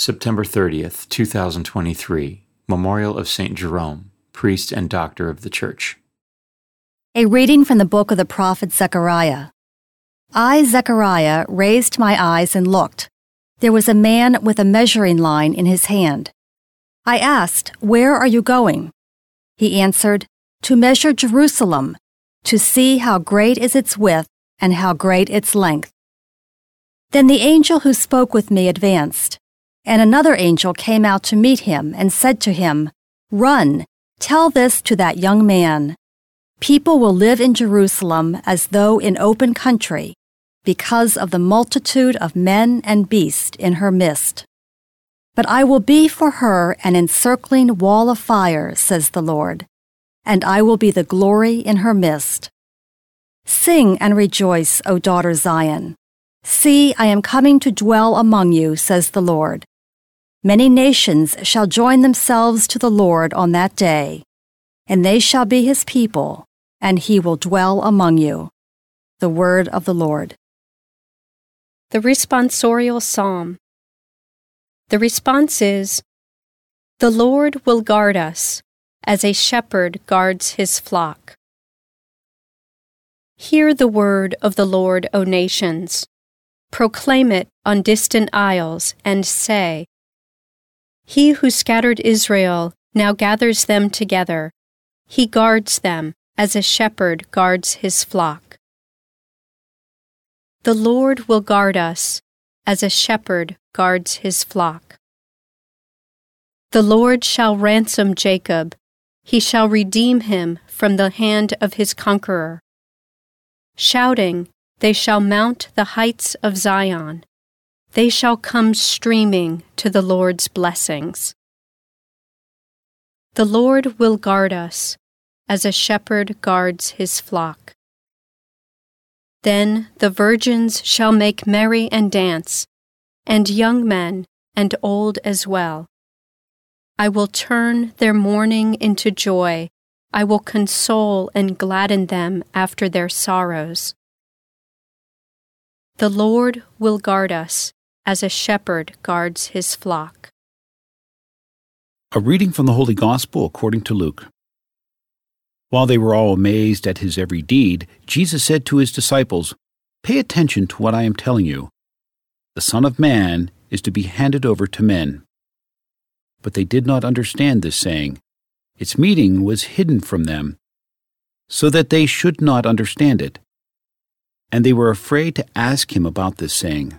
September 30th, 2023, Memorial of St. Jerome, Priest and Doctor of the Church. A reading from the book of the prophet Zechariah. I, Zechariah, raised my eyes and looked. There was a man with a measuring line in his hand. I asked, "Where are you going?" He answered, "To measure Jerusalem, to see how great is its width and how great its length." Then the angel who spoke with me advanced. And another angel came out to meet him and said to him, "Run, tell this to that young man. People will live in Jerusalem as though in open country, because of the multitude of men and beasts in her midst. But I will be for her an encircling wall of fire, says the Lord, and I will be the glory in her midst. Sing and rejoice, O daughter Zion. See, I am coming to dwell among you, says the Lord. Many nations shall join themselves to the Lord on that day, and they shall be his people, and he will dwell among you." The word of the Lord. The Responsorial Psalm. The response is, "The Lord will guard us, as a shepherd guards his flock." Hear the word of the Lord, O nations. Proclaim it on distant isles, and say, "He who scattered Israel now gathers them together. He guards them as a shepherd guards his flock." The Lord will guard us as a shepherd guards his flock. The Lord shall ransom Jacob. He shall redeem him from the hand of his conqueror. Shouting, they shall mount the heights of Zion. They shall come streaming to the Lord's blessings. The Lord will guard us, as a shepherd guards his flock. Then the virgins shall make merry and dance, and young men and old as well. I will turn their mourning into joy. I will console and gladden them after their sorrows. The Lord will guard us, as a shepherd guards his flock. A reading from the Holy Gospel according to Luke. While they were all amazed at his every deed, Jesus said to his disciples, "Pay attention to what I am telling you. The Son of Man is to be handed over to men." But they did not understand this saying. Its meaning was hidden from them, so that they should not understand it. And they were afraid to ask him about this saying.